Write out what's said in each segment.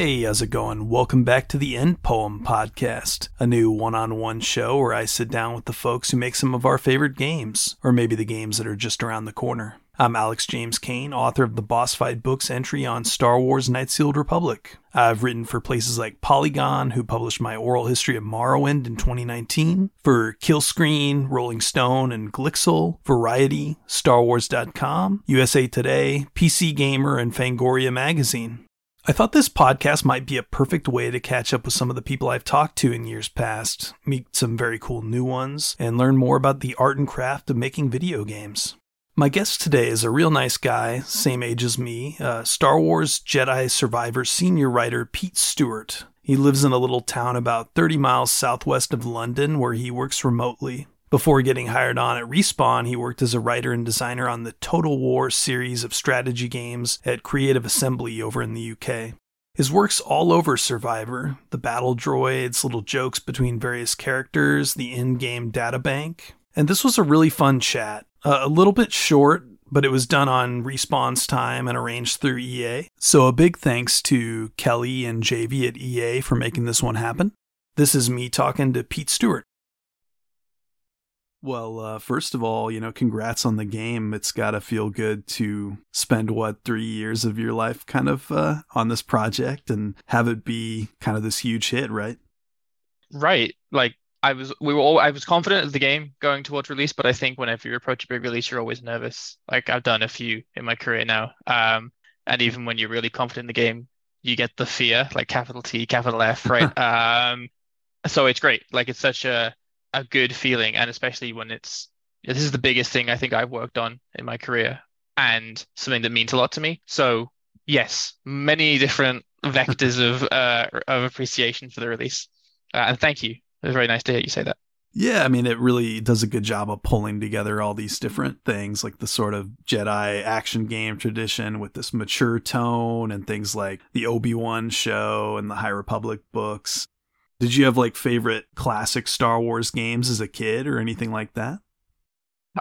Hey, how's it going? Welcome back to the End Poem Podcast, a new one-on-one show where I sit down with the folks who make some of our favorite games, or maybe the games that are just around the corner. I'm Alex James Kane, author of the Boss Fight Book's entry on Star Wars Knights of the Old Republic. I've written for places like Polygon, who published my oral history of Morrowind in 2019, for Kill Screen, Rolling Stone, and Glixel, Variety, StarWars.com, USA Today, PC Gamer, and Fangoria magazine. I thought this podcast might be a perfect way to catch up with some of the people I've talked to in years past, meet some very cool new ones, and learn more about the art and craft of making video games. My guest today is a real nice guy, same age as me, Star Wars Jedi Survivor senior writer Pete Stewart. He lives in a little town about 30 miles southwest of London where he works remotely. Before getting hired on at Respawn, he worked as a writer and designer on the Total War series of strategy games at Creative Assembly over in the UK. His work's all over Survivor, the battle droids, little jokes between various characters, the in-game databank. And this was a really fun chat. A little bit short, but it was done on Respawn's time and arranged through EA. So a big thanks to Kelly and JV at EA for making this one happen. This is me talking to Pete Stewart. Well, first of all, congrats on the game. It's got to feel good to spend, 3 years of your life kind of on this project and have it be kind of this huge hit, right? Right. I was confident of the game going towards release, but I think whenever you approach a big release, you're always nervous. I've done a few in my career now. And even when you're really confident in the game, you get the fear, like capital T, capital F, right? So it's great. It's such a good feeling. And especially when this is the biggest thing I think I've worked on in my career and something that means a lot to me. So yes, many different vectors of appreciation for the release. And thank you. It was very nice to hear you say that. Yeah, it really does a good job of pulling together all these different things, like the sort of Jedi action game tradition with this mature tone and things like the Obi-Wan show and the High Republic books. Did you have favorite classic Star Wars games as a kid or anything like that?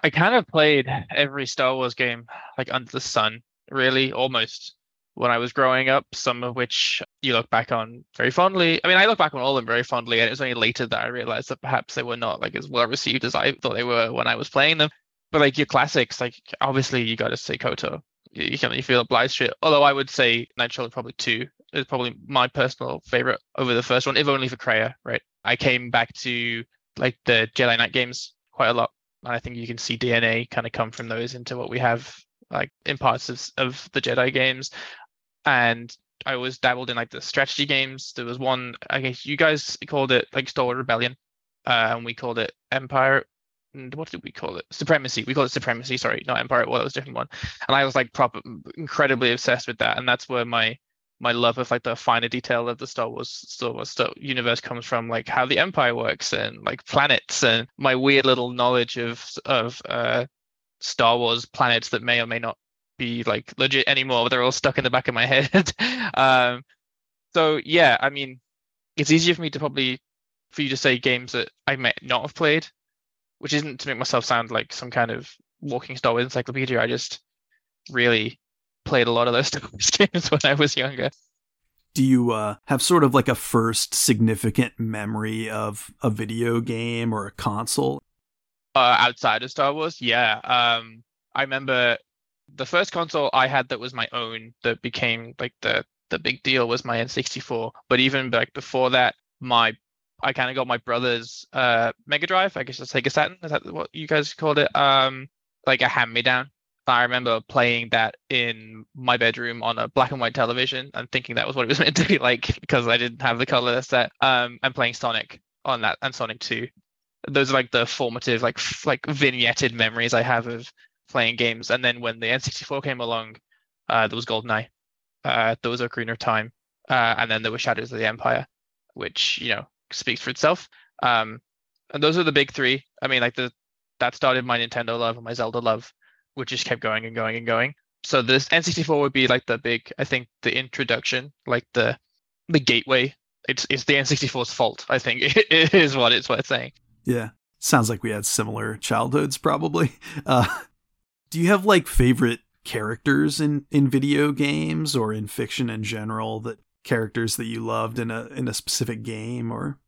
I kind of played every Star Wars game under the sun, really, almost. When I was growing up, some of which you look back on very fondly. I look back on all of them very fondly, and it was only later that I realized that perhaps they were not as well received as I thought they were when I was playing them. But your classics, obviously you got to say KOTOR. You can't really feel obliged to it. Although I would say Knights of the Old Republic 2 is probably my personal favorite over the first one, if only for Kreia, right? I came back to the Jedi Knight games quite a lot, and I think you can see DNA kind of come from those into what we have in parts of the Jedi games. And I always dabbled in the strategy games. There was one, I guess you guys called it Star Wars Rebellion, and we called it Empire. And what did we call it? Supremacy. We called it Supremacy. Sorry, not Empire. Well, that was a different one. And I was incredibly obsessed with that. And that's where my love of the finer detail of the Star Wars universe comes from, how the Empire works and planets and my weird little knowledge of Star Wars planets that may or may not be legit anymore, but they're all stuck in the back of my head. So yeah, it's easier for me to for you to say games that I might not have played, which isn't to make myself sound like some kind of walking Star Wars encyclopedia. I just really played a lot of those Star Wars games when I was younger. Do you have sort of a first significant memory of a video game or a console? Outside of Star Wars? Yeah. I remember the first console I had that was my own that became the big deal was my N64. But even before that, I kind of got my brother's Mega Drive. I guess it's Sega Saturn. Is that what you guys called it? A hand-me-down. I remember playing that in my bedroom on a black and white television and thinking that was what it was meant to be because I didn't have the color set. And playing Sonic on that and Sonic 2. Those are the formative vignetted memories I have of playing games. And then when the N64 came along, there was GoldenEye, there was Ocarina of Time, and then there were Shadows of the Empire, which speaks for itself. And those are the big three. That started my Nintendo love and my Zelda love, which just kept going and going and going. So this N64 would be the big, I think, the introduction, the gateway. It's the N64's fault, I think, it is what it's worth saying. Yeah. Sounds like we had similar childhoods, probably. Do you have favorite characters in video games or in fiction in general that characters that you loved in a specific game or?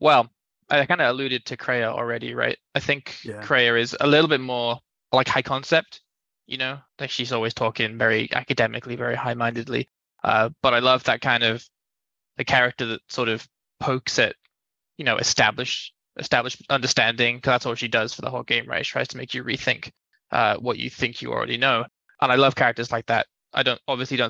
Well, I kind of alluded to Kreia already, right? I think Kreia is a little bit more like high concept, you know, like she's always talking very academically, very high-mindedly. But I love that kind of the character that sort of pokes at, you know, established understanding, because that's all she does for the whole game, right? She tries to make you rethink what you think you already know. And I love characters like that. I don't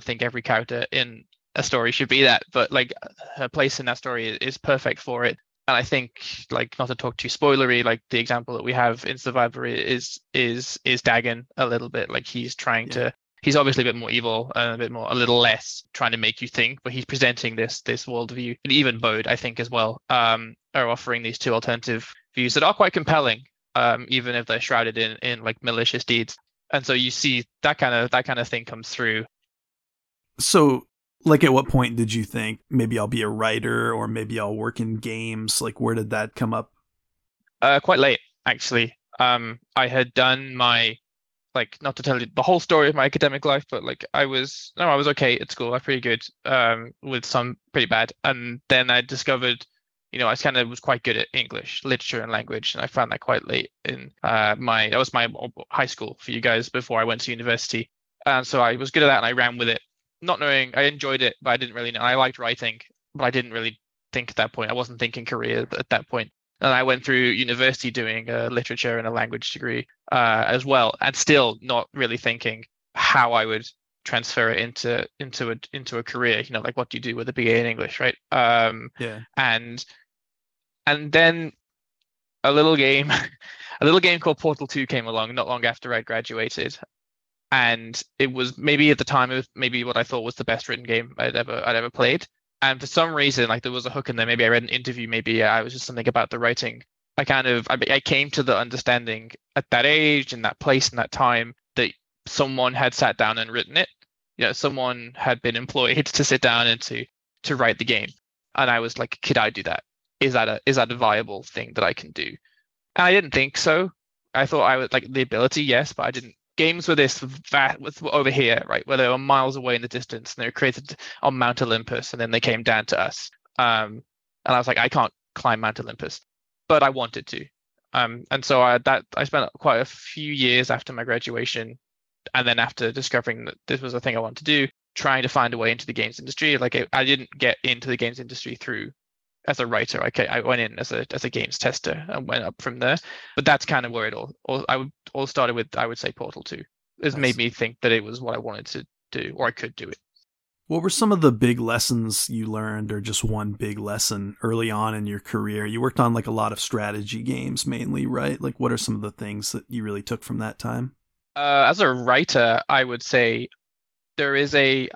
think every character in a story should be that, but like her place in that story is perfect for it. And I think, like, not to talk too spoilery, like the example that we have in Survivor is Dagon a little bit. Like he's trying to, he's obviously a bit more evil and a little less trying to make you think, but he's presenting this worldview. And even Bode, I think, as well, are offering these two alternative views that are quite compelling, even if they're shrouded in like malicious deeds. And so you see that kind of thing comes through. So, like, at what point did you think maybe I'll be a writer or maybe I'll work in games? Like, where did that come up? Quite late, actually. I had done my, like, not to tell you the whole story of my academic life, but like I was okay at school. I was pretty good, with some pretty bad. And then I discovered, you know, I kind of was quite good at English, literature, and language. And I found that quite late in that was my high school for you guys before I went to university. And so I was good at that and I ran with it. Not knowing, I enjoyed it, but I didn't really know. I liked writing, but I didn't really think at that point. I wasn't thinking career at that point. And I went through university doing a literature and a language degree as well, and still not really thinking how I would transfer it into a career. You know, like, what do you do with a BA in English, right? And then a little game called Portal 2 came along not long after I graduated. And it was maybe at the time, it was maybe what I thought was the best written game I'd ever played. And for some reason, like, there was a hook in there. Maybe I read an interview. Maybe I was just something about the writing. I came to the understanding at that age and that place and that time that someone had sat down and written it. You know, someone had been employed to sit down and to write the game. And I was like, could I do that? Is that a viable thing that I can do? And I didn't think so. I thought I would, like, the ability, yes, but I didn't. Games were over here, right, where they were miles away in the distance, and they were created on Mount Olympus, and then they came down to us. And I was like, I can't climb Mount Olympus, but I wanted to. And so I spent quite a few years after my graduation, and then after discovering that this was a thing I wanted to do, trying to find a way into the games industry. Like, I didn't get into the games industry through as a writer. I went in as a games tester and went up from there. But that's kind of where it all started with, I would say, Portal 2. It made me think that it was what I wanted to do, or I could do it. What were some of the big lessons you learned, or just one big lesson early on in your career? You worked on, like, a lot of strategy games mainly, right? Like, what are some of the things that you really took from that time? As a writer, I would say there is a...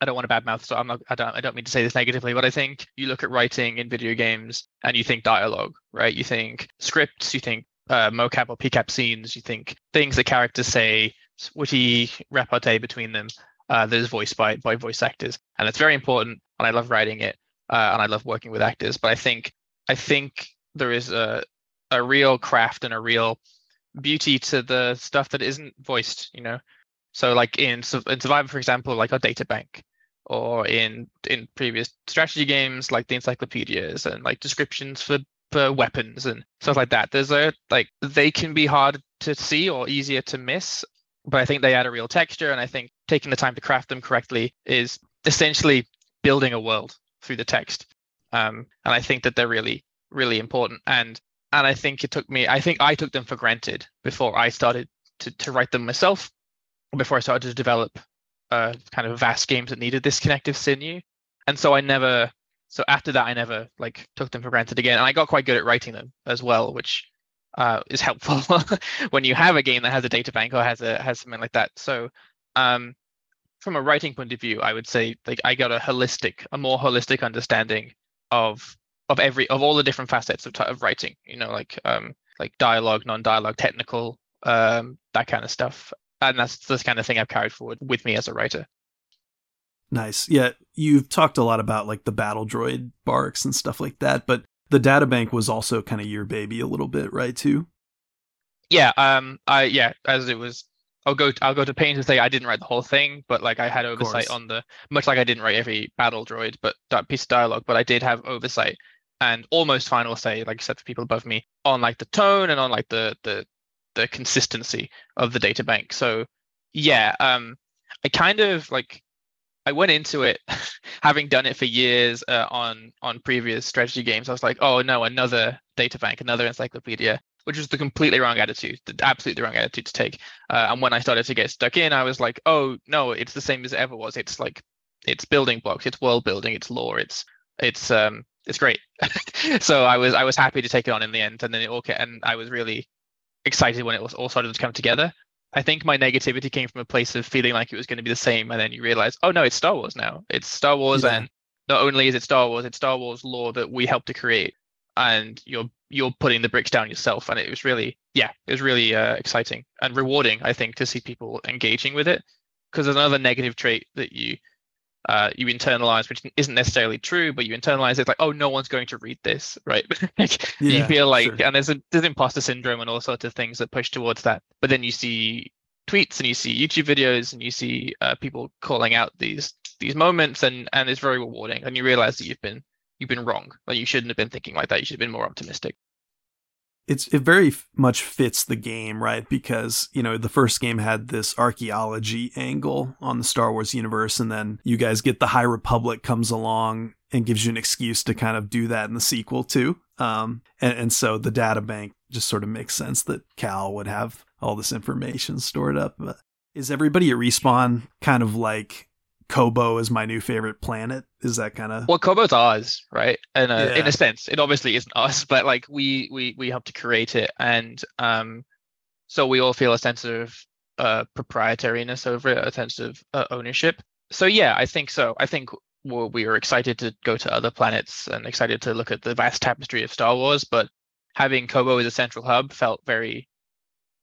I don't want to badmouth, so I don't mean to say this negatively, but I think you look at writing in video games and you think dialogue, right? You think scripts, you think mocap or PCAP scenes, you think things that characters say, witty repartee between them that is voiced by voice actors. And it's very important, and I love writing it, and I love working with actors. But I think there is a real craft and a real beauty to the stuff that isn't voiced, you know? So, like, in Survivor, for example, like our data bank, or in previous strategy games, like the encyclopedias and, like, descriptions for weapons and stuff like that. They can be hard to see or easier to miss, but I think they add a real texture. And I think taking the time to craft them correctly is essentially building a world through the text. And I think that they're really, really important. And I think I took them for granted before I started to write them myself, before I started to develop kind of vast games that needed this connective sinew. And so after that I never like took them for granted again. And I got quite good at writing them as well, which is helpful when you have a game that has a data bank or has something like that. So from a writing point of view, I would say, like, I got a more holistic understanding of all the different facets of writing, you know, like dialogue, non-dialogue, technical, that kind of stuff. And that's the kind of thing I've carried forward with me as a writer. Nice. Yeah, you've talked a lot about, like, the battle droid barks and stuff like that, but the databank was also kind of your baby a little bit, right, too? Yeah, as it was I'll go to pains and say I didn't write the whole thing, but like I had oversight on the, much like I didn't write every battle droid, but that piece of dialogue, but I did have oversight and almost final say, like except for people above me, on like the tone and on like the consistency of the data bank. So yeah, I kind of like, I went into it having done it for years on previous strategy games. I was like, oh no, another data bank, another encyclopedia, which was the completely wrong attitude, the absolutely wrong attitude to take. And when I started to get stuck in, I was like, oh no, it's the same as it ever was. It's like, it's building blocks, it's world building, it's lore, it's great. So I was happy to take it on in the end, and then it all came, and I was really excited when it was all started to come together. I think my negativity came from a place of feeling like it was going to be the same, and then you realize, oh no, it's Star Wars now. It's Star Wars, yeah. And not only is it Star Wars, it's Star Wars lore that we helped to create, and you're putting the bricks down yourself. And it was really, exciting and rewarding, I think, to see people engaging with it. Because there's another negative trait that you internalize, which isn't necessarily true, but you internalize it's like, oh, no one's going to read this, right? Like, yeah, you feel like, sure. And there's imposter syndrome and all sorts of things that push towards that. But then you see tweets and you see YouTube videos and you see people calling out these moments, and it's very rewarding. And you realize that you've been wrong, like you shouldn't have been thinking like that. You should have been more optimistic. It very much fits the game, right? Because, you know, the first game had this archaeology angle on the Star Wars universe, and then you guys get the High Republic comes along and gives you an excuse to kind of do that in the sequel too. And so the data bank just sort of makes sense that Cal would have all this information stored up. But is everybody at Respawn kind of like, Koboh is my new favorite planet? Is that kind of... Well, Koboh's ours, right? And in a sense, it obviously isn't us, but like we helped to create it, and so we all feel a sense of proprietariness over it, a sense of ownership. So yeah, I think so. I think we were excited to go to other planets and excited to look at the vast tapestry of Star Wars, but having Koboh as a central hub felt very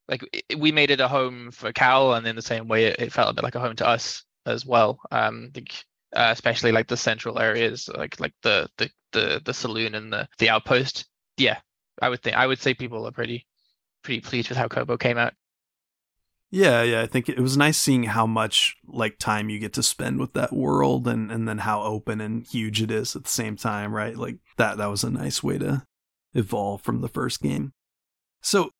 like we made it a home for Cal, and in the same way, it felt a bit like a home to us as well. I think especially like the central areas, like the saloon and the outpost. Yeah, I would say people are pretty pleased with how Koboh came out. Yeah, I think it was nice seeing how much like time you get to spend with that world, and then how open and huge it is at the same time, right? Like that was a nice way to evolve from the first game. So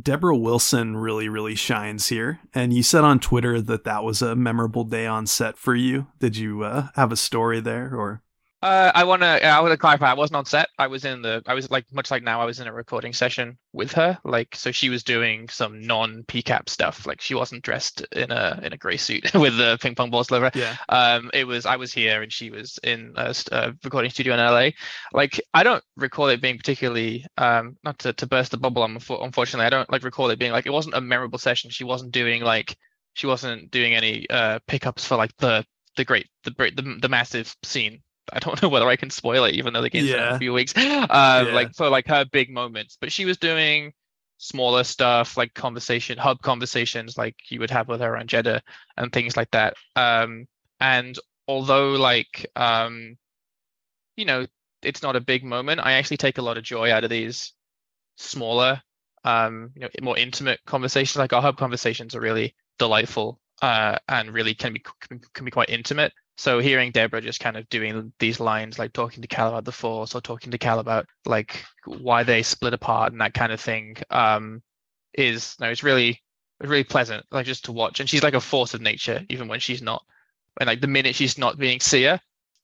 Deborah Wilson really, really shines here. And you said on Twitter that was a memorable day on set for you. Did you have a story there, or? I want to clarify. I wasn't on set. I was in a recording session with her. Like, so she was doing some non-PCAP stuff. Like, she wasn't dressed in a gray suit with the ping pong ball sliver. Yeah. I was here, and she was in a recording studio in LA. Like, I don't recall it being particularly not to burst the bubble. Unfortunately, I don't like recall it being like it wasn't a memorable session. She wasn't doing any pickups for like the massive scene. I don't know whether I can spoil it, even though the game's in a few weeks. Like for like her big moments, but she was doing smaller stuff like hub conversations, like you would have with her on Jeddah and things like that. And although like you know, it's not a big moment, I actually take a lot of joy out of these smaller, you know, more intimate conversations. Like our hub conversations are really delightful and really can be quite intimate. So hearing Deborah just kind of doing these lines, like talking to Cal about the Force or talking to Cal about like why they split apart and that kind of thing, it's really pleasant, like just to watch. And she's like a force of nature, even when she's not. And like the minute she's not being Sia,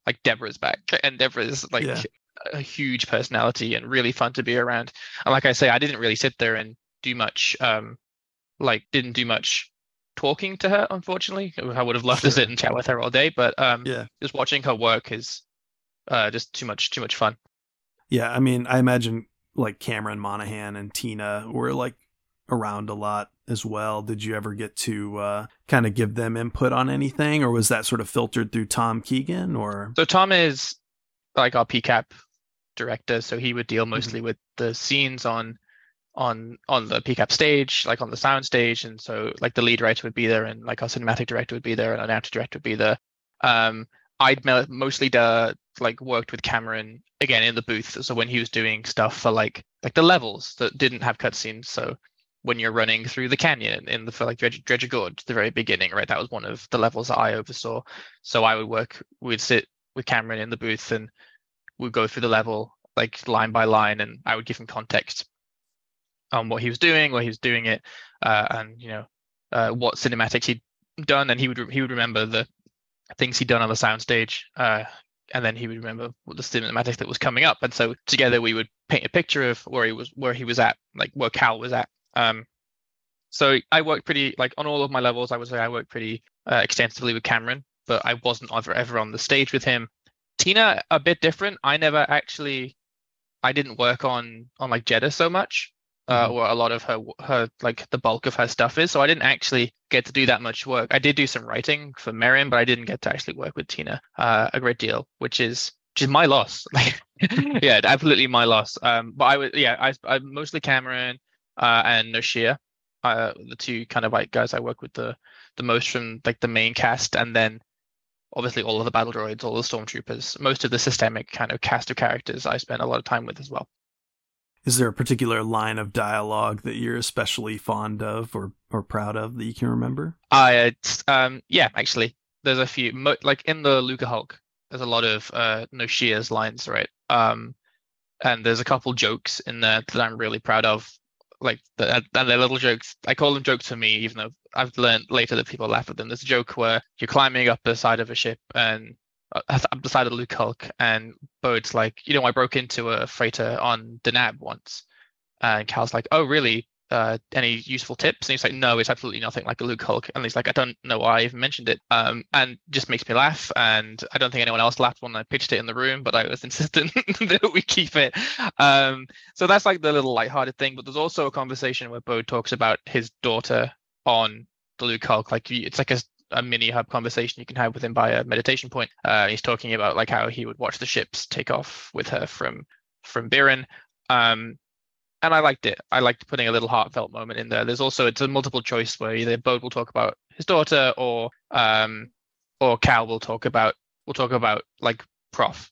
like Deborah's back, and Deborah's like a huge personality and really fun to be around. And like I say, I didn't really sit there and do much, didn't do much talking to her, unfortunately. I would have loved to sit and chat with her all day, but just watching her work is just too much fun. Yeah, I mean, I imagine like Cameron Monaghan and Tina were like around a lot as well. Did you ever get to kind of give them input on anything, or was that sort of filtered through Tom Keegan? Or so Tom is like our PCAP director, so he would deal mostly with the scenes on the PCAP stage, like on the sound stage. And so like the lead writer would be there, and like our cinematic director would be there, and our narrative director would be there. I'd mostly like worked with Cameron again in the booth. So when he was doing stuff for like the levels that didn't have cutscenes, so when you're running through the canyon in the like Dredger Gorge, the very beginning, right? That was one of the levels that I oversaw. So I would work, we'd sit with Cameron in the booth and we'd go through the level like line by line, and I would give him context on what he was doing, where he was doing it, and you know what cinematics he'd done, and he would remember the things he'd done on the soundstage, and then he would remember what the cinematic that was coming up. And so together we would paint a picture of where he was at, like where Cal was at. So I worked pretty, like on all of my levels, I would say I worked pretty extensively with Cameron, but I wasn't ever on the stage with him. Tina, a bit different. I didn't work on like Jedha so much, or a lot of her like the bulk of her stuff is. So I didn't actually get to do that much work. I did do some writing for Merrin, but I didn't get to actually work with Tina a great deal, which is my loss. Yeah, absolutely my loss. But I was, yeah, I mostly Cameron and Noshir, the two kind of like guys I work with the most from like the main cast, and then obviously all of the battle droids, all the stormtroopers, most of the systemic kind of cast of characters I spent a lot of time with as well. Is there a particular line of dialogue that you're especially fond of or proud of that you can remember? Yeah, actually, there's a few. Like in the Lucrehulk, there's a lot of Noshir's lines, right? And there's a couple jokes in there that I'm really proud of. Like, and they're little jokes. I call them jokes for me, even though I've learned later that people laugh at them. There's a joke where you're climbing up the side of a ship and up the side of Lucrehulk, and Bode's like, you know, I broke into a freighter on Denab once, and Cal's like, oh really, any useful tips? And he's like, no, it's absolutely nothing like a Lucrehulk. And he's like, I don't know why I even mentioned it, and just makes me laugh, and I don't think anyone else laughed when I pitched it in the room, but I was insistent that we keep it. So that's like the little lighthearted thing. But there's also a conversation where Bode talks about his daughter on the Lucrehulk, like it's like a mini hub conversation you can have with him by a meditation point. He's talking about like how he would watch the ships take off with her from Birin, and I liked it. I liked putting a little heartfelt moment in there. There's also, it's a multiple choice where either Bode will talk about his daughter or Cal will talk about like Prof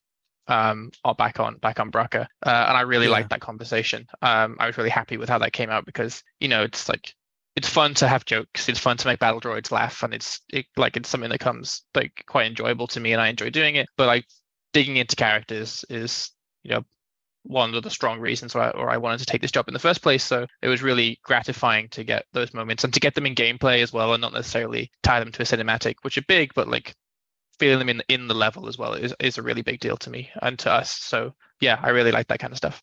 or back on Braca, and I really liked that conversation. I was really happy with how that came out, because you know it's like, it's fun to have jokes. It's fun to make battle droids laugh, and it's something that comes like quite enjoyable to me, and I enjoy doing it. But like digging into characters is, you know, one of the strong reasons why I wanted to take this job in the first place. So it was really gratifying to get those moments and to get them in gameplay as well, and not necessarily tie them to a cinematic, which are big, but like feeling them in the level as well is a really big deal to me and to us. So yeah, I really like that kind of stuff.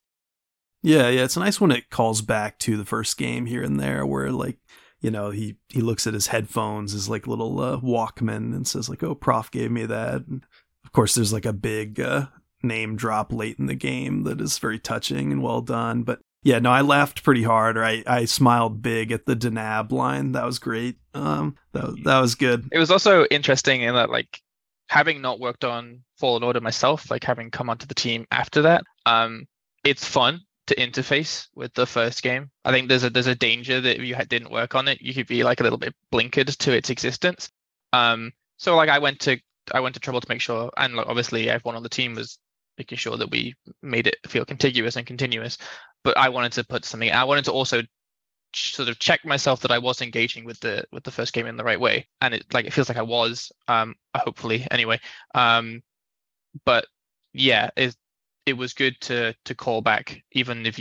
Yeah, it's nice when it calls back to the first game here and there, where like, you know, he looks at his headphones, his like little Walkman, and says like, "Oh, Prof gave me that." And of course, there's like a big name drop late in the game that is very touching and well done. But yeah, no, I laughed pretty hard, or I smiled big at the Denab line. That was great. That was good. It was also interesting in that, like, having not worked on Fallen Order myself, like having come onto the team after that, it's fun to interface with the first game. I think there's a danger that if you didn't work on it, you could be like a little bit blinkered to its existence. So like I went to trouble to make sure, and like, obviously everyone on the team was making sure that we made it feel contiguous and continuous. But I wanted to put something. I wanted to also sort of check myself that I was engaging with the first game in the right way, and it feels like I was. Hopefully anyway. But yeah, it was good to call back, even if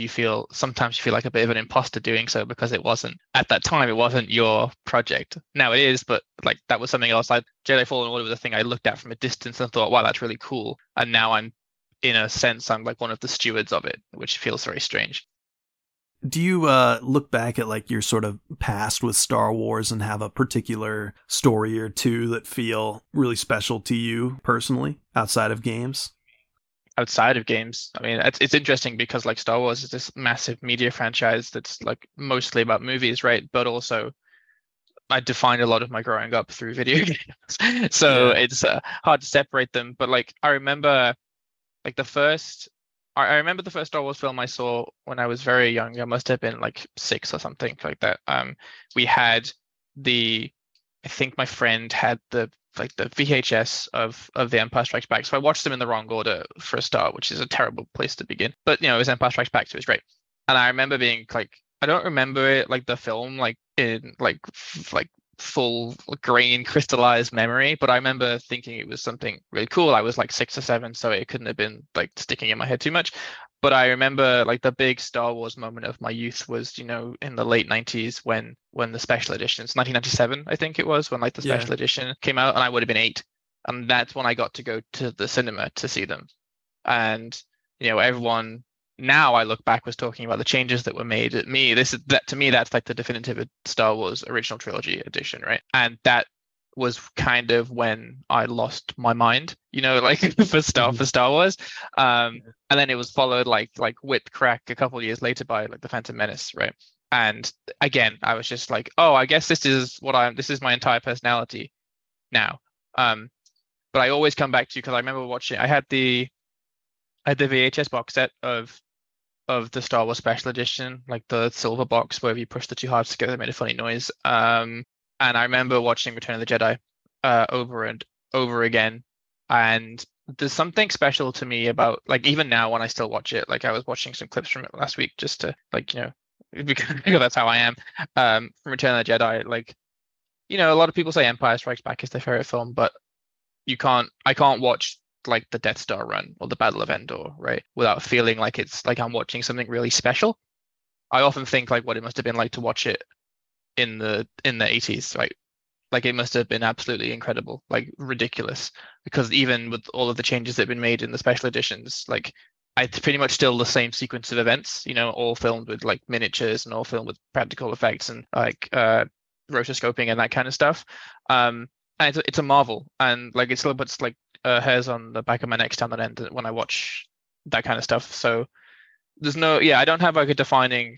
sometimes you feel like a bit of an imposter doing so, because at that time it wasn't your project. Now it is, but like that was something else. Jedi Fallen Order was a thing I looked at from a distance and thought, wow, that's really cool. And now I'm, in a sense, I'm like one of the stewards of it, which feels very strange. Do you look back at like your sort of past with Star Wars and have a particular story or two that feel really special to you personally outside of games? Outside of games, I mean, it's interesting because like Star Wars is this massive media franchise that's like mostly about movies, right? But also, I defined a lot of my growing up through video games, so it's hard to separate them. But like I remember, like the first Star Wars film I saw when I was very young. I must have been like 6 or something like that. We had I think my friend had the VHS of the Empire Strikes Back. So I watched them in the wrong order for a start, which is a terrible place to begin. But, you know, it was Empire Strikes Back, so it was great. And I remember being like, I don't remember it like the film, like in like full grain crystallized memory, but I remember thinking it was something really cool. I was like 6 or 7, so it couldn't have been like sticking in my head too much. But I remember like the big Star Wars moment of my youth was, you know, in the late 90s when the special editions, 1997, I think it was, when like the special edition came out, and I would have been 8. And that's when I got to go to the cinema to see them. And, you know, everyone now I look back was talking about the changes that were made at me. This is that to me, that's like the definitive Star Wars original trilogy edition, right? And that was kind of when I lost my mind, you know, like for Star Wars. And then it was followed like whip crack a couple of years later by like the Phantom Menace, right? And again, I was just like, oh, I guess this is what I'm. This is my entire personality now. But I always come back to, because I remember watching. I had the VHS box set of the Star Wars Special Edition, like the silver box where if you push the two halves together, it made a funny noise. And I remember watching Return of the Jedi over and over again. And there's something special to me about, like, even now when I still watch it, like I was watching some clips from it last week just to, like, you know, because that's how I am. From Return of the Jedi, like, you know, a lot of people say Empire Strikes Back is their favorite film, but I can't watch like the Death Star run or the Battle of Endor, right, without feeling like it's like I'm watching something really special. I often think like what it must have been like to watch it in the 80s, right? Like it must have been absolutely incredible, like ridiculous, because even with all of the changes that have been made in the special editions, like it's pretty much still the same sequence of events, you know, all filmed with like miniatures and all filmed with practical effects and like rotoscoping and that kind of stuff. And it's a marvel, and like it still puts like hairs on the back of my neck down end when I watch that kind of stuff. So there's no, I don't have like a defining.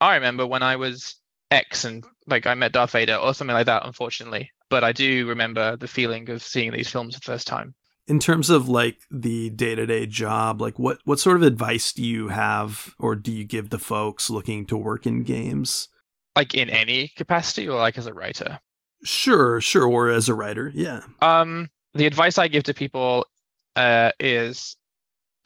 I remember when I was X and like I met Darth Vader or something like that, unfortunately. But I do remember the feeling of seeing these films the first time. In terms of like the day-to-day job, like what sort of advice do you have or do you give the folks looking to work in games? Like in any capacity or like as a writer? Sure. Or as a writer, yeah. The advice I give to people is,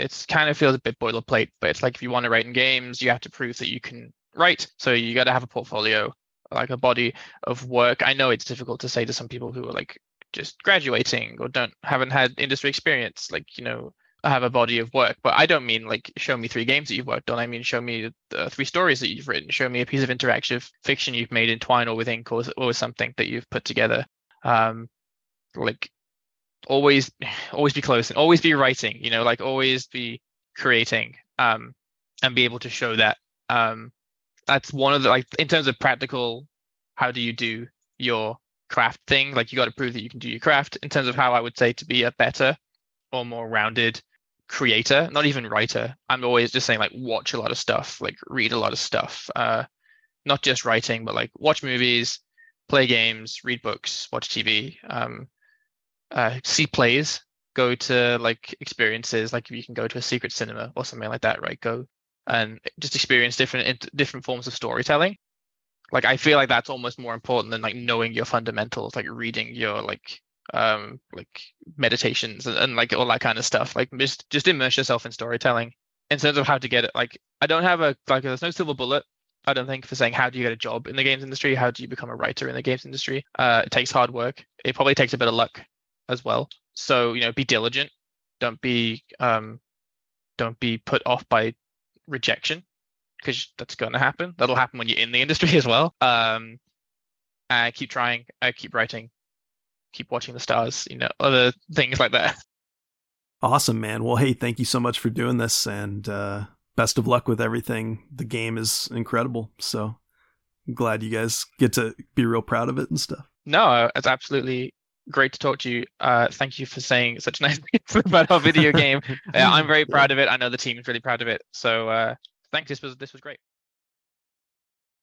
it's kind of feels a bit boilerplate, but it's like if you want to write in games, you have to prove that you can write. So you got to have a portfolio, like a body of work. I know it's difficult to say to some people who are like just graduating or haven't had industry experience, like, you know, have a body of work. But I don't mean like show me 3 games that you've worked on. I mean show me 3 stories that you've written. Show me a piece of interactive fiction you've made in Twine or with ink or with something that you've put together. Like always be close and always be writing. You know, like always be creating and be able to show that. That's one of the, like, in terms of practical, how do you do your craft thing? Like you got to prove that you can do your craft. In terms of how I would say to be a better or more rounded creator, not even writer, I'm always just saying like watch a lot of stuff, like read a lot of stuff, not just writing, but like watch movies, play games, read books, watch TV, see plays, go to like experiences, like you can go to a secret cinema or something like that, right? Go and just experience different forms of storytelling. Like I feel like that's almost more important than like knowing your fundamentals, like reading your like meditations and like all that kind of stuff. Like just immerse yourself in storytelling. In terms of how to get it, like I don't have there's no silver bullet, I don't think, for saying how do you get a job in the games industry, how do you become a writer in the games industry. It takes hard work, it probably takes a bit of luck as well. So, you know, be diligent, don't be put off by rejection, because that's going to happen. That'll happen when you're in the industry as well. Keep trying, keep writing, keep watching the stars, you know, other things like that. Awesome, man. Well, hey, thank you so much for doing this, and best of luck with everything. The game is incredible, so I'm glad you guys get to be real proud of it and stuff. No, it's absolutely great to talk to you. Thank you for saying such nice things about our video game. I'm very proud of it. I know the team is really proud of it. So thanks. This was great.